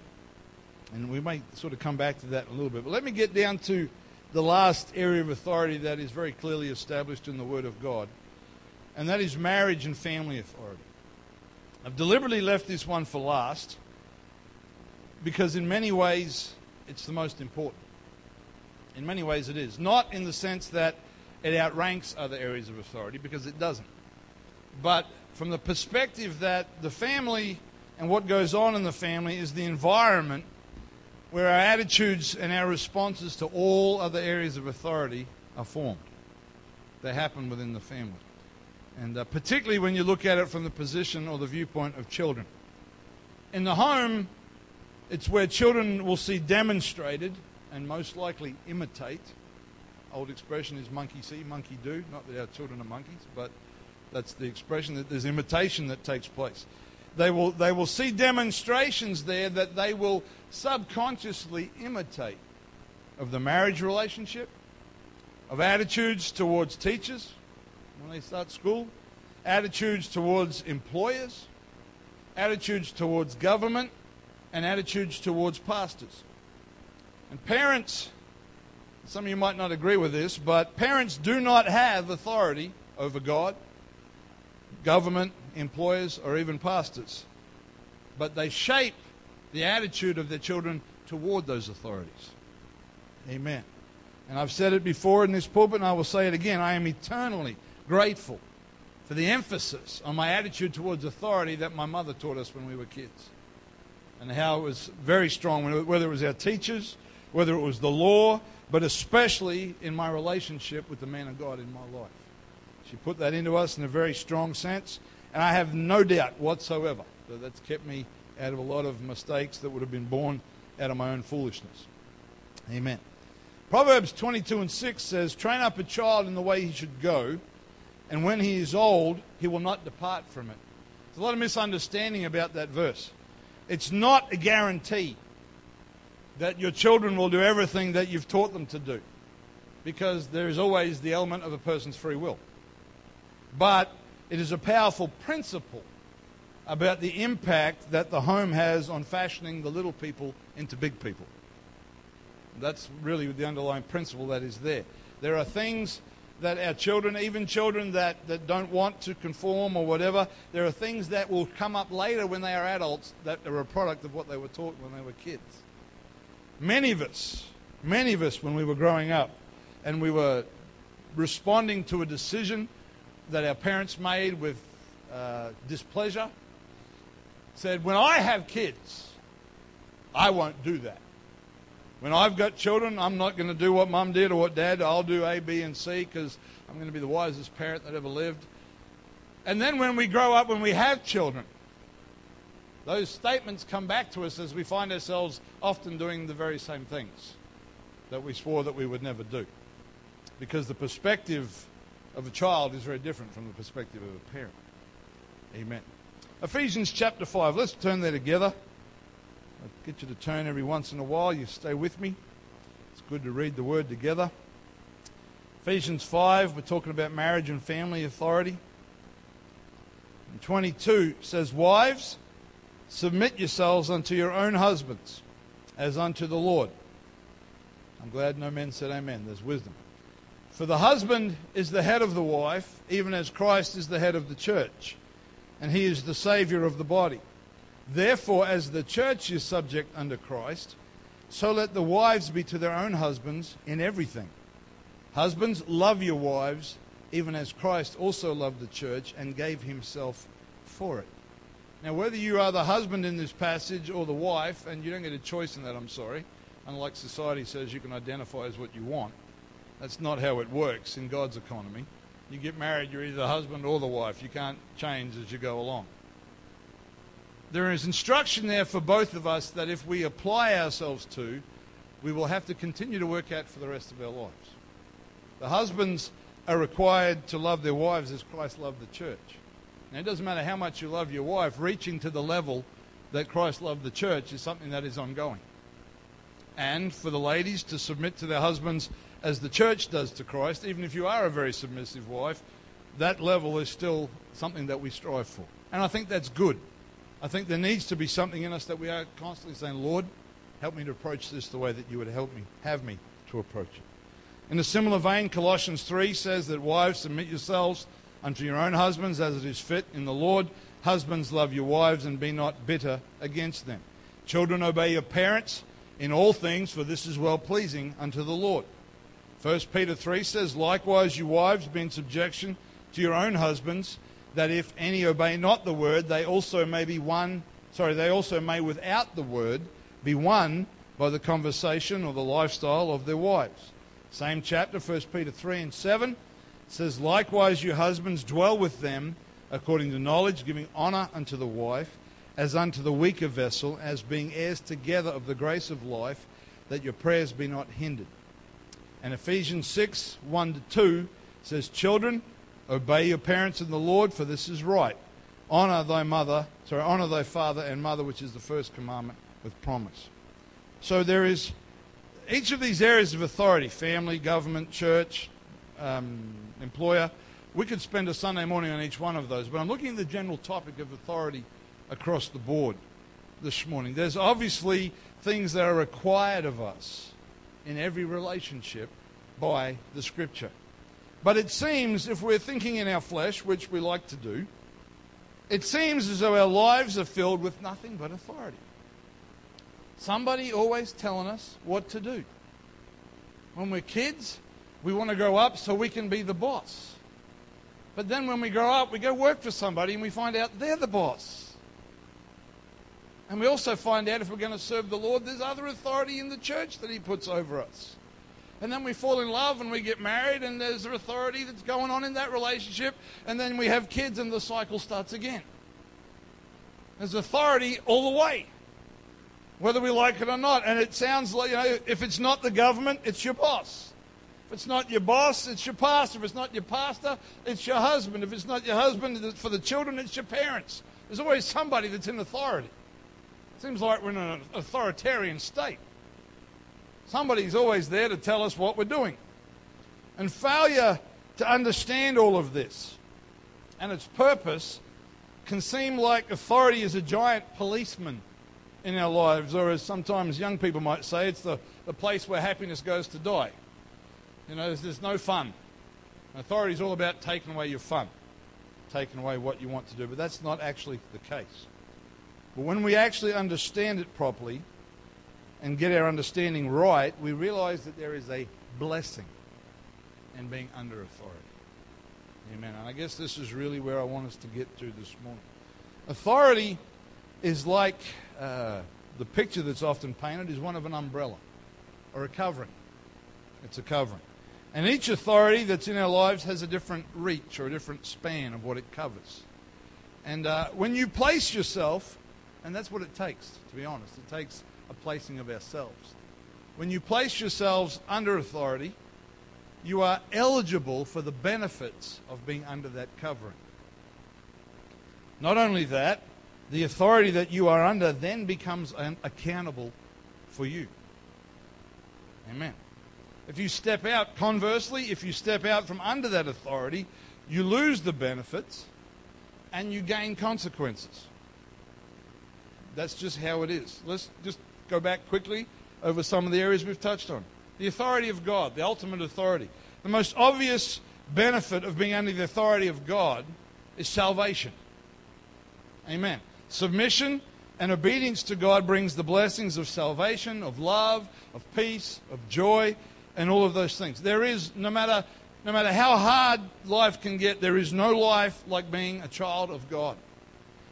And we may sort of come back to that in a little bit. But let me get down to the last area of authority that is very clearly established in the Word of God, and that is marriage and family authority. I've deliberately left this one for last because in many ways it's the most important. In many ways it is. Not in the sense that it outranks other areas of authority, because it doesn't. But from the perspective that the family and what goes on in the family is the environment where our attitudes and our responses to all other areas of authority are formed. They happen within the family. And particularly when you look at it from the position or the viewpoint of children. In the home, it's where children will see demonstrated and most likely imitate. Old expression is monkey see, monkey do. Not that our children are monkeys, but that's the expression, that there's imitation that takes place. They will see demonstrations there that they will subconsciously imitate of the marriage relationship, of attitudes towards teachers when they start school, attitudes towards employers, attitudes towards government, and attitudes towards pastors. And parents, some of you might not agree with this, but parents do not have authority over God, government, employers, or even pastors. But they shape the attitude of their children toward those authorities. Amen. And I've said it before in this pulpit, and I will say it again. I am eternally grateful for the emphasis on my attitude towards authority that my mother taught us when we were kids. And how it was very strong, whether it was our teachers, whether it was the law, but especially in my relationship with the man of God in my life. She put that into us in a very strong sense. And I have no doubt whatsoever that that's kept me out of a lot of mistakes that would have been born out of my own foolishness. Amen. Proverbs 22:6 says, "Train up a child in the way he should go, and when he is old, he will not depart from it." There's a lot of misunderstanding about that verse. It's not a guarantee that your children will do everything that you've taught them to do, because there is always the element of a person's free will. But it is a powerful principle about the impact that the home has on fashioning the little people into big people. That's really the underlying principle that is there. There are things that our children, even children that don't want to conform or whatever, there are things that will come up later when they are adults that are a product of what they were taught when they were kids. Many of us when we were growing up and we were responding to a decision that our parents made with displeasure, said, "When I have kids, I won't do that. When I've got children, I'm not going to do what Mum did or what Dad. I'll do A, B, and C because I'm going to be the wisest parent that ever lived." And then when we grow up, when we have children, those statements come back to us as we find ourselves often doing the very same things that we swore that we would never do. Because the perspective of a child is very different from the perspective of a parent. Amen. Ephesians chapter 5. Let's turn there together. I'll get you to turn every once in a while. You stay with me. It's good to read the Word together. Ephesians 5, we're talking about marriage and family authority. And 22 says, Wives, submit yourselves unto your own husbands, as unto the Lord. I'm glad no men said amen. There's wisdom. For the husband is the head of the wife, even as Christ is the head of the church, and he is the Savior of the body. Therefore, as the church is subject under Christ, so let the wives be to their own husbands in everything. Husbands, love your wives, even as Christ also loved the church and gave himself for it. Now, whether you are the husband in this passage or the wife, and you don't get a choice in that, I'm sorry, unlike society says you can identify as what you want. That's not how it works in God's economy. You get married, you're either the husband or the wife. You can't change as you go along. There is instruction there for both of us that if we apply ourselves to, we will have to continue to work out for the rest of our lives. The husbands are required to love their wives as Christ loved the church. Now, it doesn't matter how much you love your wife, reaching to the level that Christ loved the church is something that is ongoing. And for the ladies to submit to their husbands as the church does to Christ, even if you are a very submissive wife, that level is still something that we strive for. And I think that's good. I think there needs to be something in us that we are constantly saying, Lord, help me to approach this the way that you would help me, have me to approach it. In a similar vein, Colossians 3 says that wives, submit yourselves unto your own husbands as it is fit in the Lord. Husbands, love your wives and be not bitter against them. Children, obey your parents in all things, for this is well-pleasing unto the Lord. First Peter 3 says, Likewise, you wives, be in subjection to your own husbands, that if any obey not the word, they also may without the word be won by the conversation or the lifestyle of their wives. Same chapter, 1 Peter 3 and 7, says, Likewise, you husbands, dwell with them according to knowledge, giving honor unto the wife, as unto the weaker vessel, as being heirs together of the grace of life, that your prayers be not hindered. And Ephesians 6, 1-2 says, Children, obey your parents in the Lord, for this is right. Honor thy father and mother, which is the first commandment, with promise. So there is each of these areas of authority, family, government, church, employer. We could spend a Sunday morning on each one of those, but I'm looking at the general topic of authority across the board this morning. There's obviously things that are required of us in every relationship by the Scripture. But it seems, if we're thinking in our flesh, which we like to do, it seems as though our lives are filled with nothing but authority. Somebody always telling us what to do. When we're kids, we want to grow up so we can be the boss. But then when we grow up, we go work for somebody and we find out they're the boss. And we also find out if we're going to serve the Lord, there's other authority in the church that he puts over us. And then we fall in love and we get married and there's the authority that's going on in that relationship. And then we have kids and the cycle starts again. There's authority all the way, whether we like it or not. And it sounds like, if it's not the government, it's your boss. If it's not your boss, it's your pastor. If it's not your pastor, it's your husband. If it's not your husband, for the children, it's your parents. There's always somebody that's in authority. It seems like we're in an authoritarian state. Somebody's always there to tell us what we're doing. And failure to understand all of this and its purpose can seem like authority is a giant policeman in our lives, or as sometimes young people might say, it's the place where happiness goes to die. There's no fun. Authority is all about taking away your fun, taking away what you want to do, but that's not actually the case. But when we actually understand it properly, and get our understanding right, we realize that there is a blessing in being under authority. Amen. And I guess this is really where I want us to get to this morning. Authority is like the picture that's often painted is one of an umbrella or a covering. It's a covering. And each authority that's in our lives has a different reach or a different span of what it covers. And when you place yourself, and that's what it takes, to be honest, it takes a placing of ourselves. When you place yourselves under authority, you are eligible for the benefits of being under that covering. Not only that, the authority that you are under then becomes accountable for you. Amen. If you step out, conversely, if you step out from under that authority, you lose the benefits and you gain consequences. That's just how it is. Let's just go back quickly over some of the areas we've touched on. The authority of God, the ultimate authority. The most obvious benefit of being under the authority of God is salvation. Amen. Submission and obedience to God brings the blessings of salvation, of love, of peace, of joy, and all of those things. There is, no matter how hard life can get, there is no life like being a child of God.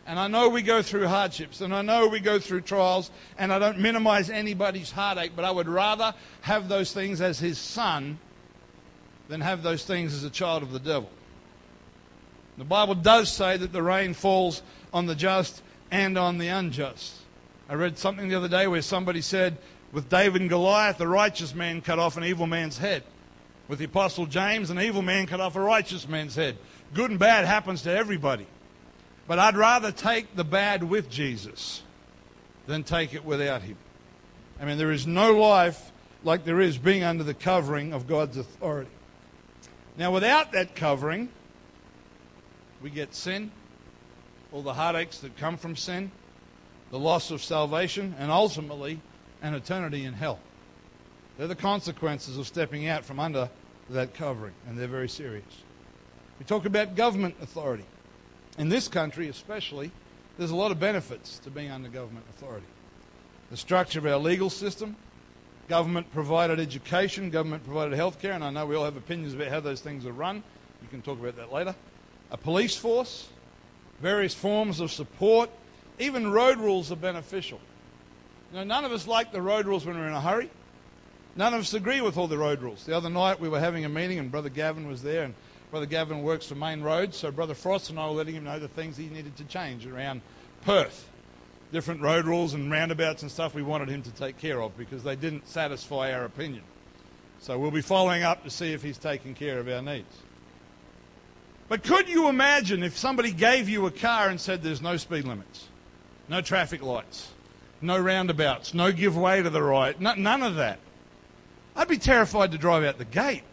And I know we go through hardships, and I know we go through trials, and I don't minimize anybody's heartache, but I would rather have those things as his son than have those things as a child of the devil. The Bible does say that the rain falls on the just and on the unjust. I read something the other day where somebody said, with David and Goliath, the righteous man cut off an evil man's head. With the Apostle James, an evil man cut off a righteous man's head. Good and bad happens to everybody. But I'd rather take the bad with Jesus than take it without him. I mean, there is no life like there is being under the covering of God's authority. Now, without that covering, we get sin, all the heartaches that come from sin, the loss of salvation, and ultimately an eternity in hell. They're the consequences of stepping out from under that covering, and they're very serious. We talk about government authority. In this country especially, there's a lot of benefits to being under government authority. The structure of our legal system, government-provided education, government-provided healthcare, and I know we all have opinions about how those things are run. You can talk about that later. A police force, various forms of support, even road rules are beneficial. You know, none of us like the road rules when we're in a hurry. None of us agree with all the road rules. The other night we were having a meeting and Brother Gavin was there, and Brother Gavin works for Main Roads, so Brother Frost and I were letting him know the things he needed to change around Perth. Different road rules and roundabouts and stuff we wanted him to take care of because they didn't satisfy our opinion. So we'll be following up to see if he's taking care of our needs. But could you imagine if somebody gave you a car and said there's no speed limits, no traffic lights, no roundabouts, no give way to the right, none of that? I'd be terrified to drive out the gate,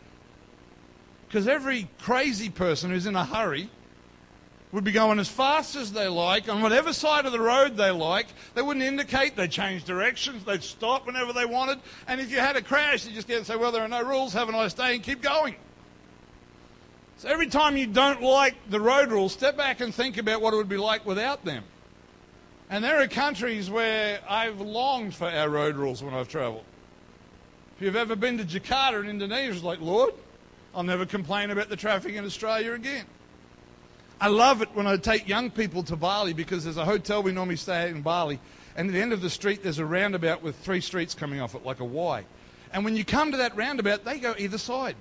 because every crazy person who's in a hurry would be going as fast as they like, on whatever side of the road they like. They wouldn't indicate, they'd change directions, they'd stop whenever they wanted, and if you had a crash, you'd just get and say, well, there are no rules, have a nice day, and keep going. So every time you don't like the road rules, step back and think about what it would be like without them. And there are countries where I've longed for our road rules when I've travelled. If you've ever been to Jakarta in Indonesia, it's like, Lord, I'll never complain about the traffic in Australia again. I love it when I take young people to Bali, because there's a hotel we normally stay at in Bali, and at the end of the street there's a roundabout with three streets coming off it, like a Y. And when you come to that roundabout, they go either side.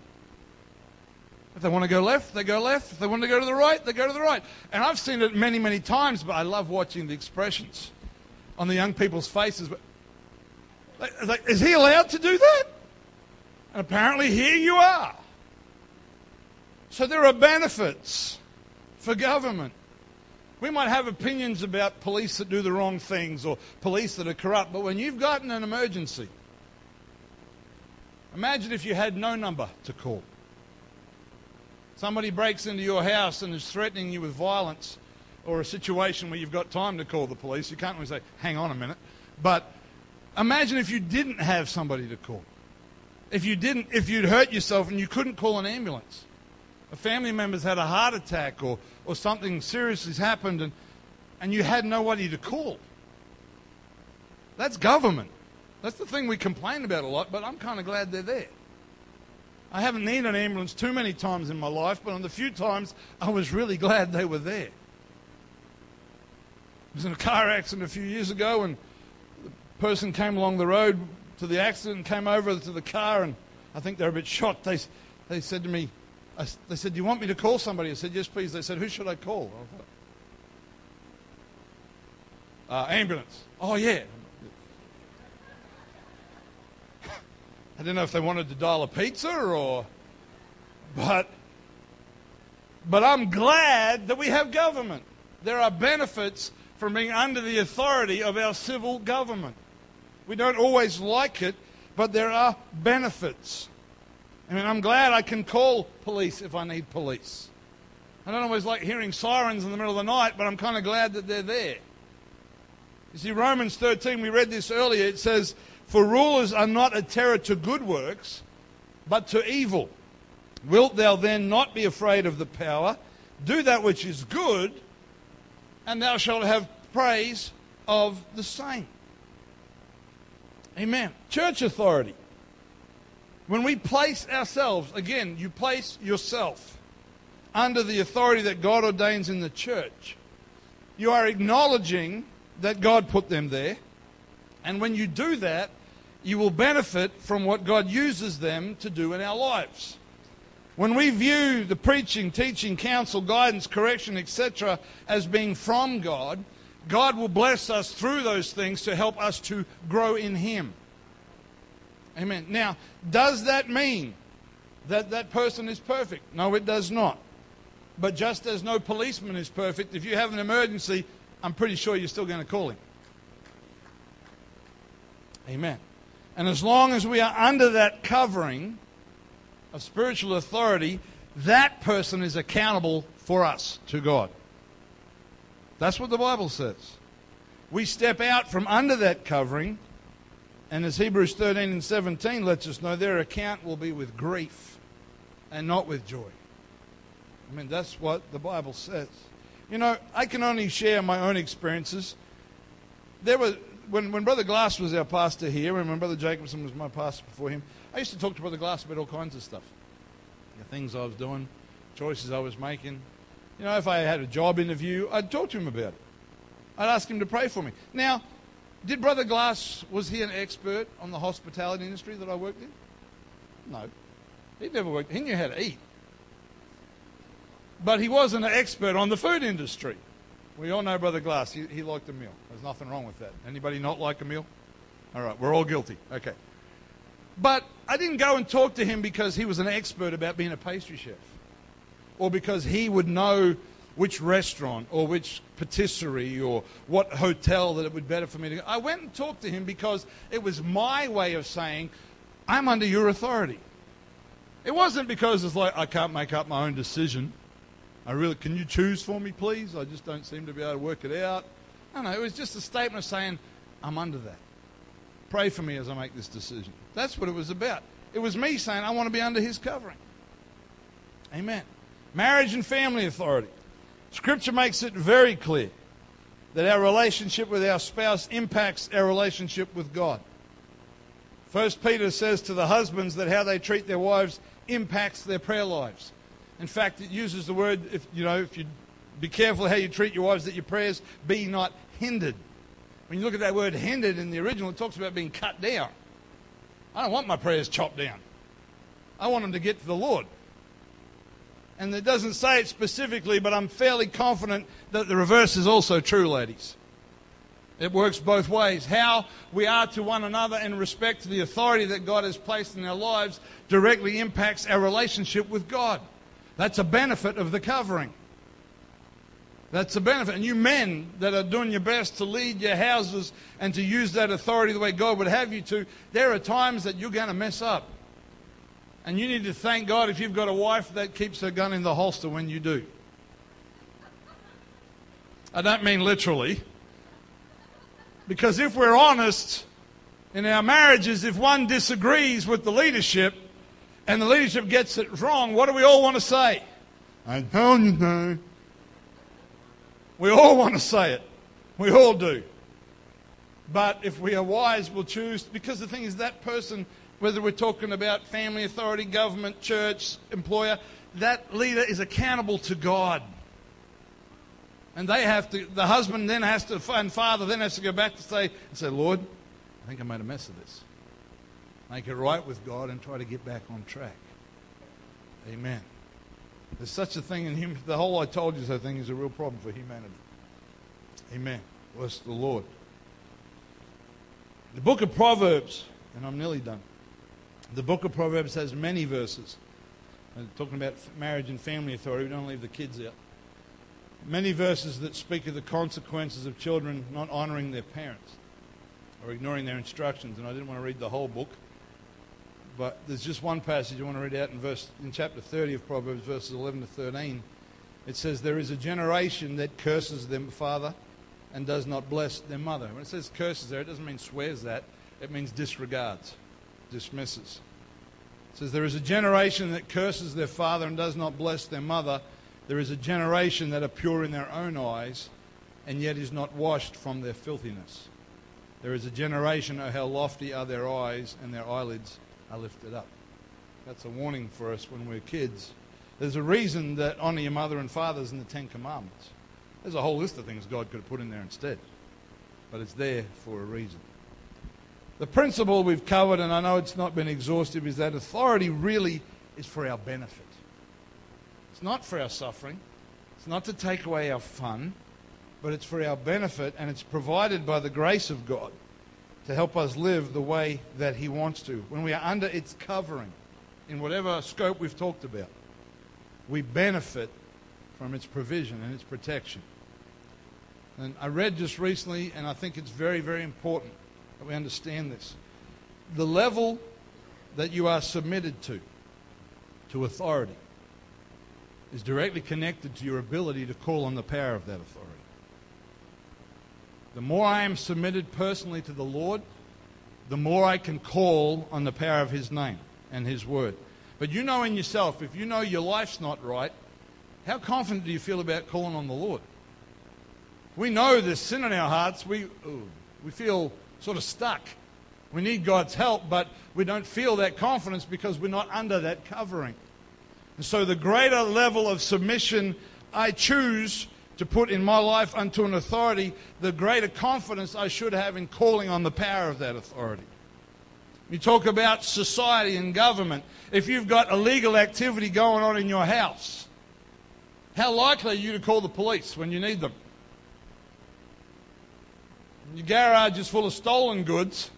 If they want to go left, they go left. If they want to go to the right, they go to the right. And I've seen it many, many times, but I love watching the expressions on the young people's faces. Like, is he allowed to do that? And apparently here you are. So there are benefits for government. We might have opinions about police that do the wrong things or police that are corrupt, but when you've gotten an emergency, imagine if you had no number to call. Somebody breaks into your house and is threatening you with violence, or a situation where you've got time to call the police. You can't always say, hang on a minute. But imagine if you didn't have somebody to call. If you'd hurt yourself and you couldn't call an ambulance. A family member's had a heart attack or something serious has happened and you had nobody to call. That's government. That's the thing we complain about a lot, but I'm kind of glad they're there. I haven't needed an ambulance too many times in my life, but on the few times I was really glad they were there. I was in a car accident a few years ago, and person came along the road to the accident and came over to the car, and I think they were a bit shocked. They said to me, they said, do you want me to call somebody? I said, yes, please. They said, who should I call? I thought, ambulance. Oh, yeah. I didn't know if they wanted to dial a pizza or... But I'm glad that we have government. There are benefits from being under the authority of our civil government. We don't always like it, but there are benefits. I mean, I'm glad I can call police if I need police. I don't always like hearing sirens in the middle of the night, but I'm kind of glad that they're there. You see, Romans 13, we read this earlier, it says, "For rulers are not a terror to good works, but to evil. Wilt thou then not be afraid of the power? Do that which is good, and thou shalt have praise of the same." Amen. Church authority. When we place ourselves, again, you place yourself under the authority that God ordains in the church. You are acknowledging that God put them there. And when you do that, you will benefit from what God uses them to do in our lives. When we view the preaching, teaching, counsel, guidance, correction, etc. as being from God, God will bless us through those things to help us to grow in Him. Amen. Now, does that mean that that person is perfect? No, it does not. But just as no policeman is perfect, if you have an emergency, I'm pretty sure you're still going to call him. Amen. And as long as we are under that covering of spiritual authority, that person is accountable for us to God. That's what the Bible says. We step out from under that covering, and as Hebrews 13 and 17 lets us know, their account will be with grief and not with joy. I mean, that's what the Bible says. You know, I can only share my own experiences. There was... When Brother Glass was our pastor here, and when Brother Jacobson was my pastor before him, I used to talk to Brother Glass about all kinds of stuff. The things I was doing, choices I was making. You know, if I had a job interview, I'd talk to him about it. I'd ask him to pray for me. Now, did Brother Glass, was he an expert on the hospitality industry that I worked in? No. He'd never worked. He knew how to eat. But he was an expert on the food industry. We all know Brother Glass. He liked a meal. There's nothing wrong with that. Anybody not like a meal? All right, we're all guilty. Okay. But I didn't go and talk to him because he was an expert about being a pastry chef, or because he would know which restaurant or which patisserie or what hotel that it would be better for me to go. I went and talked to him because it was my way of saying, I'm under your authority. It wasn't because it's like, I can't make up my own decision. Can you choose for me, please? I just don't seem to be able to work it out. I don't know. It was just a statement of saying, I'm under that. Pray for me as I make this decision. That's what it was about. It was me saying, I want to be under His covering. Amen. Marriage and family authority. Scripture makes it very clear that our relationship with our spouse impacts our relationship with God. First Peter says to the husbands that how they treat their wives impacts their prayer lives. In fact, it uses the word, if you be careful how you treat your wives, that your prayers be not hindered. When you look at that word hindered in the original, it talks about being cut down. I don't want my prayers chopped down. I want them to get to the Lord. And it doesn't say it specifically, but I'm fairly confident that the reverse is also true, ladies. It works both ways. How we are to one another in respect to the authority that God has placed in our lives directly impacts our relationship with God. That's a benefit of the covering. That's a benefit. And you men that are doing your best to lead your houses and to use that authority the way God would have you to, there are times that you're going to mess up. And you need to thank God if you've got a wife that keeps her gun in the holster when you do. I don't mean literally. Because if we're honest in our marriages, if one disagrees with the leadership, and the leadership gets it wrong, what do we all want to say? I told you so. We all want to say it. We all do. But if we are wise, we'll choose, because the thing is that person, whether we're talking about family authority, government, church, employer, that leader is accountable to God. And they have to, the husband then has to, and father then has to go back to say, Lord, I think I made a mess of this. Make it right with God and try to get back on track. Amen. There's such a thing in human. The whole I told you so thing is a real problem for humanity. Amen. Bless the Lord. The book of Proverbs, and I'm nearly done. The book of Proverbs has many verses. I'm talking about marriage and family authority. We don't leave the kids out. Many verses that speak of the consequences of children not honoring their parents or ignoring their instructions. And I didn't want to read the whole book. But there's just one passage I want to read out in chapter 30 of Proverbs, verses 11 to 13. It says, "There is a generation that curses their father and does not bless their mother." When it says curses there, it doesn't mean swears that. It means disregards, dismisses. It says, "There is a generation that curses their father and does not bless their mother. There is a generation that are pure in their own eyes and yet is not washed from their filthiness. There is a generation, oh, how lofty are their eyes and their eyelids are lifted up." That's a warning for us when we're kids. There's a reason that honour your mother and fathers in the Ten Commandments. There's a whole list of things God could have put in there instead. But it's there for a reason. The principle we've covered, and I know it's not been exhaustive, is that authority really is for our benefit. It's not for our suffering. It's not to take away our fun. But it's for our benefit, and it's provided by the grace of God to help us live the way that He wants to. When we are under its covering, in whatever scope we've talked about, we benefit from its provision and its protection. And I read just recently, and I think it's very, very important that we understand this. The level that you are submitted to authority, is directly connected to your ability to call on the power of that authority. The more I am submitted personally to the Lord, the more I can call on the power of His name and His word. But you know in yourself, if you know your life's not right, how confident do you feel about calling on the Lord? If we know there's sin in our hearts, we feel sort of stuck. We need God's help, but we don't feel that confidence because we're not under that covering. And so the greater level of submission I choose to put in my life unto an authority, the greater confidence I should have in calling on the power of that authority. You talk about society and government. If you've got illegal activity going on in your house, how likely are you to call the police when you need them? Your garage is full of stolen goods,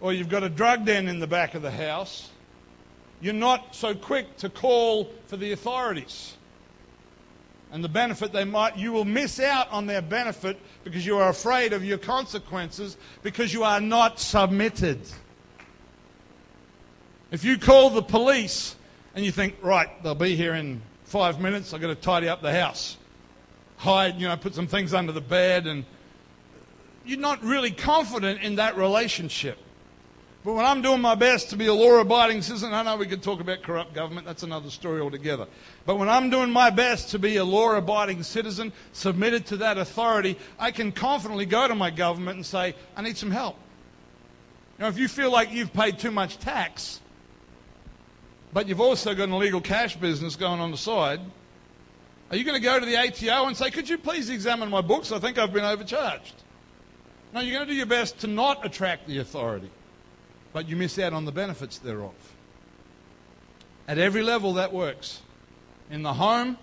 or you've got a drug den in the back of the house, you're not so quick to call for the authorities. And the benefit you will miss out on their benefit because you are afraid of your consequences because you are not submitted. If you call the police and you think, right, they'll be here in 5 minutes, I've got to tidy up the house. Hide, put some things under the bed, and you're not really confident in that relationship. But when I'm doing my best to be a law-abiding citizen, I know we could talk about corrupt government, that's another story altogether. But when I'm doing my best to be a law-abiding citizen, submitted to that authority, I can confidently go to my government and say, I need some help. Now, if you feel like you've paid too much tax, but you've also got an illegal cash business going on the side, are you going to go to the ATO and say, could you please examine my books? I think I've been overcharged. No, you're going to do your best to not attract the authority. But you miss out on the benefits thereof. At every level that works. In the home,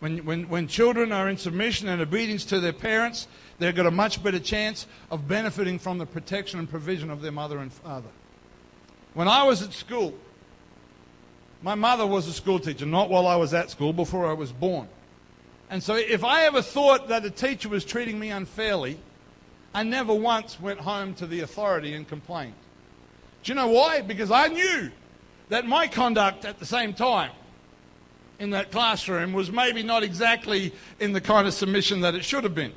when children are in submission and obedience to their parents, they've got a much better chance of benefiting from the protection and provision of their mother and father. When I was at school, my mother was a school teacher, not while I was at school, before I was born. And so if I ever thought that a teacher was treating me unfairly, I never once went home to the authority and complained. Do you know why? Because I knew that my conduct at the same time in that classroom was maybe not exactly in the kind of submission that it should have been.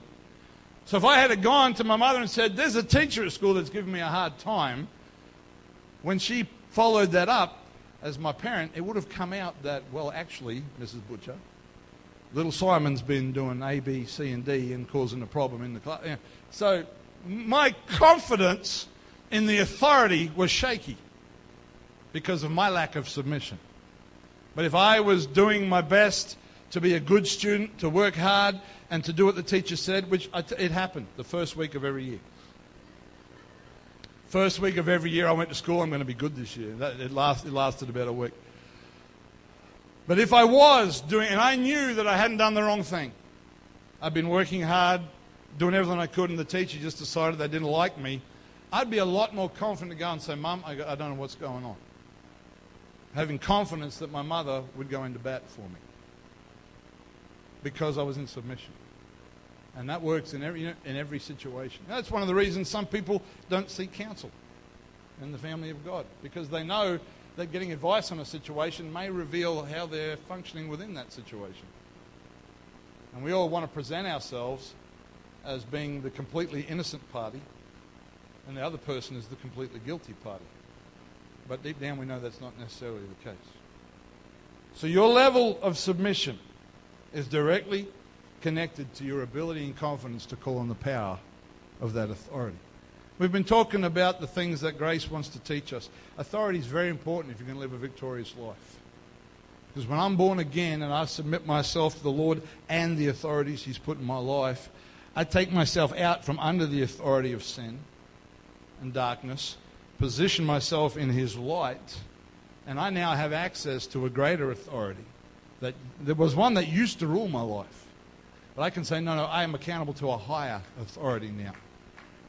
So if I had gone to my mother and said, there's a teacher at school that's giving me a hard time, when she followed that up as my parent, it would have come out that, well, actually, Mrs. Butcher, little Simon's been doing A, B, C, and D and causing a problem in the class. So my confidence in the authority was shaky because of my lack of submission. But if I was doing my best to be a good student, to work hard, and to do what the teacher said, which it happened the first week of every year. First week of every year I went to school, I'm going to be good this year. It lasted about a week. But if I was doing, and I knew that I hadn't done the wrong thing. I'd been working hard, doing everything I could, and the teacher just decided they didn't like me. I'd be a lot more confident to go and say, Mum, I don't know what's going on. Having confidence that my mother would go into bat for me. Because I was in submission. And that works in every situation. That's one of the reasons some people don't seek counsel. in the family of God, because they know that getting advice on a situation may reveal how they're functioning within that situation. And we all want to present ourselves as being the completely innocent party, and the other person is the completely guilty party. But deep down we know that's not necessarily the case. So your level of submission is directly connected to your ability and confidence to call on the power of that authority. We've been talking about the things that grace wants to teach us. Authority is very important if you're going to live a victorious life. Because when I'm born again and I submit myself to the Lord and the authorities He's put in my life, I take myself out from under the authority of sin and darkness, position myself in His light, and I now have access to a greater authority. That there was one that used to rule my life. But I can say, no, I am accountable to a higher authority now.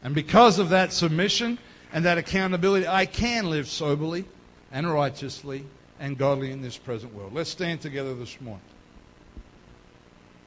And because of that submission and that accountability, I can live soberly and righteously and godly in this present world. Let's stand together this morning.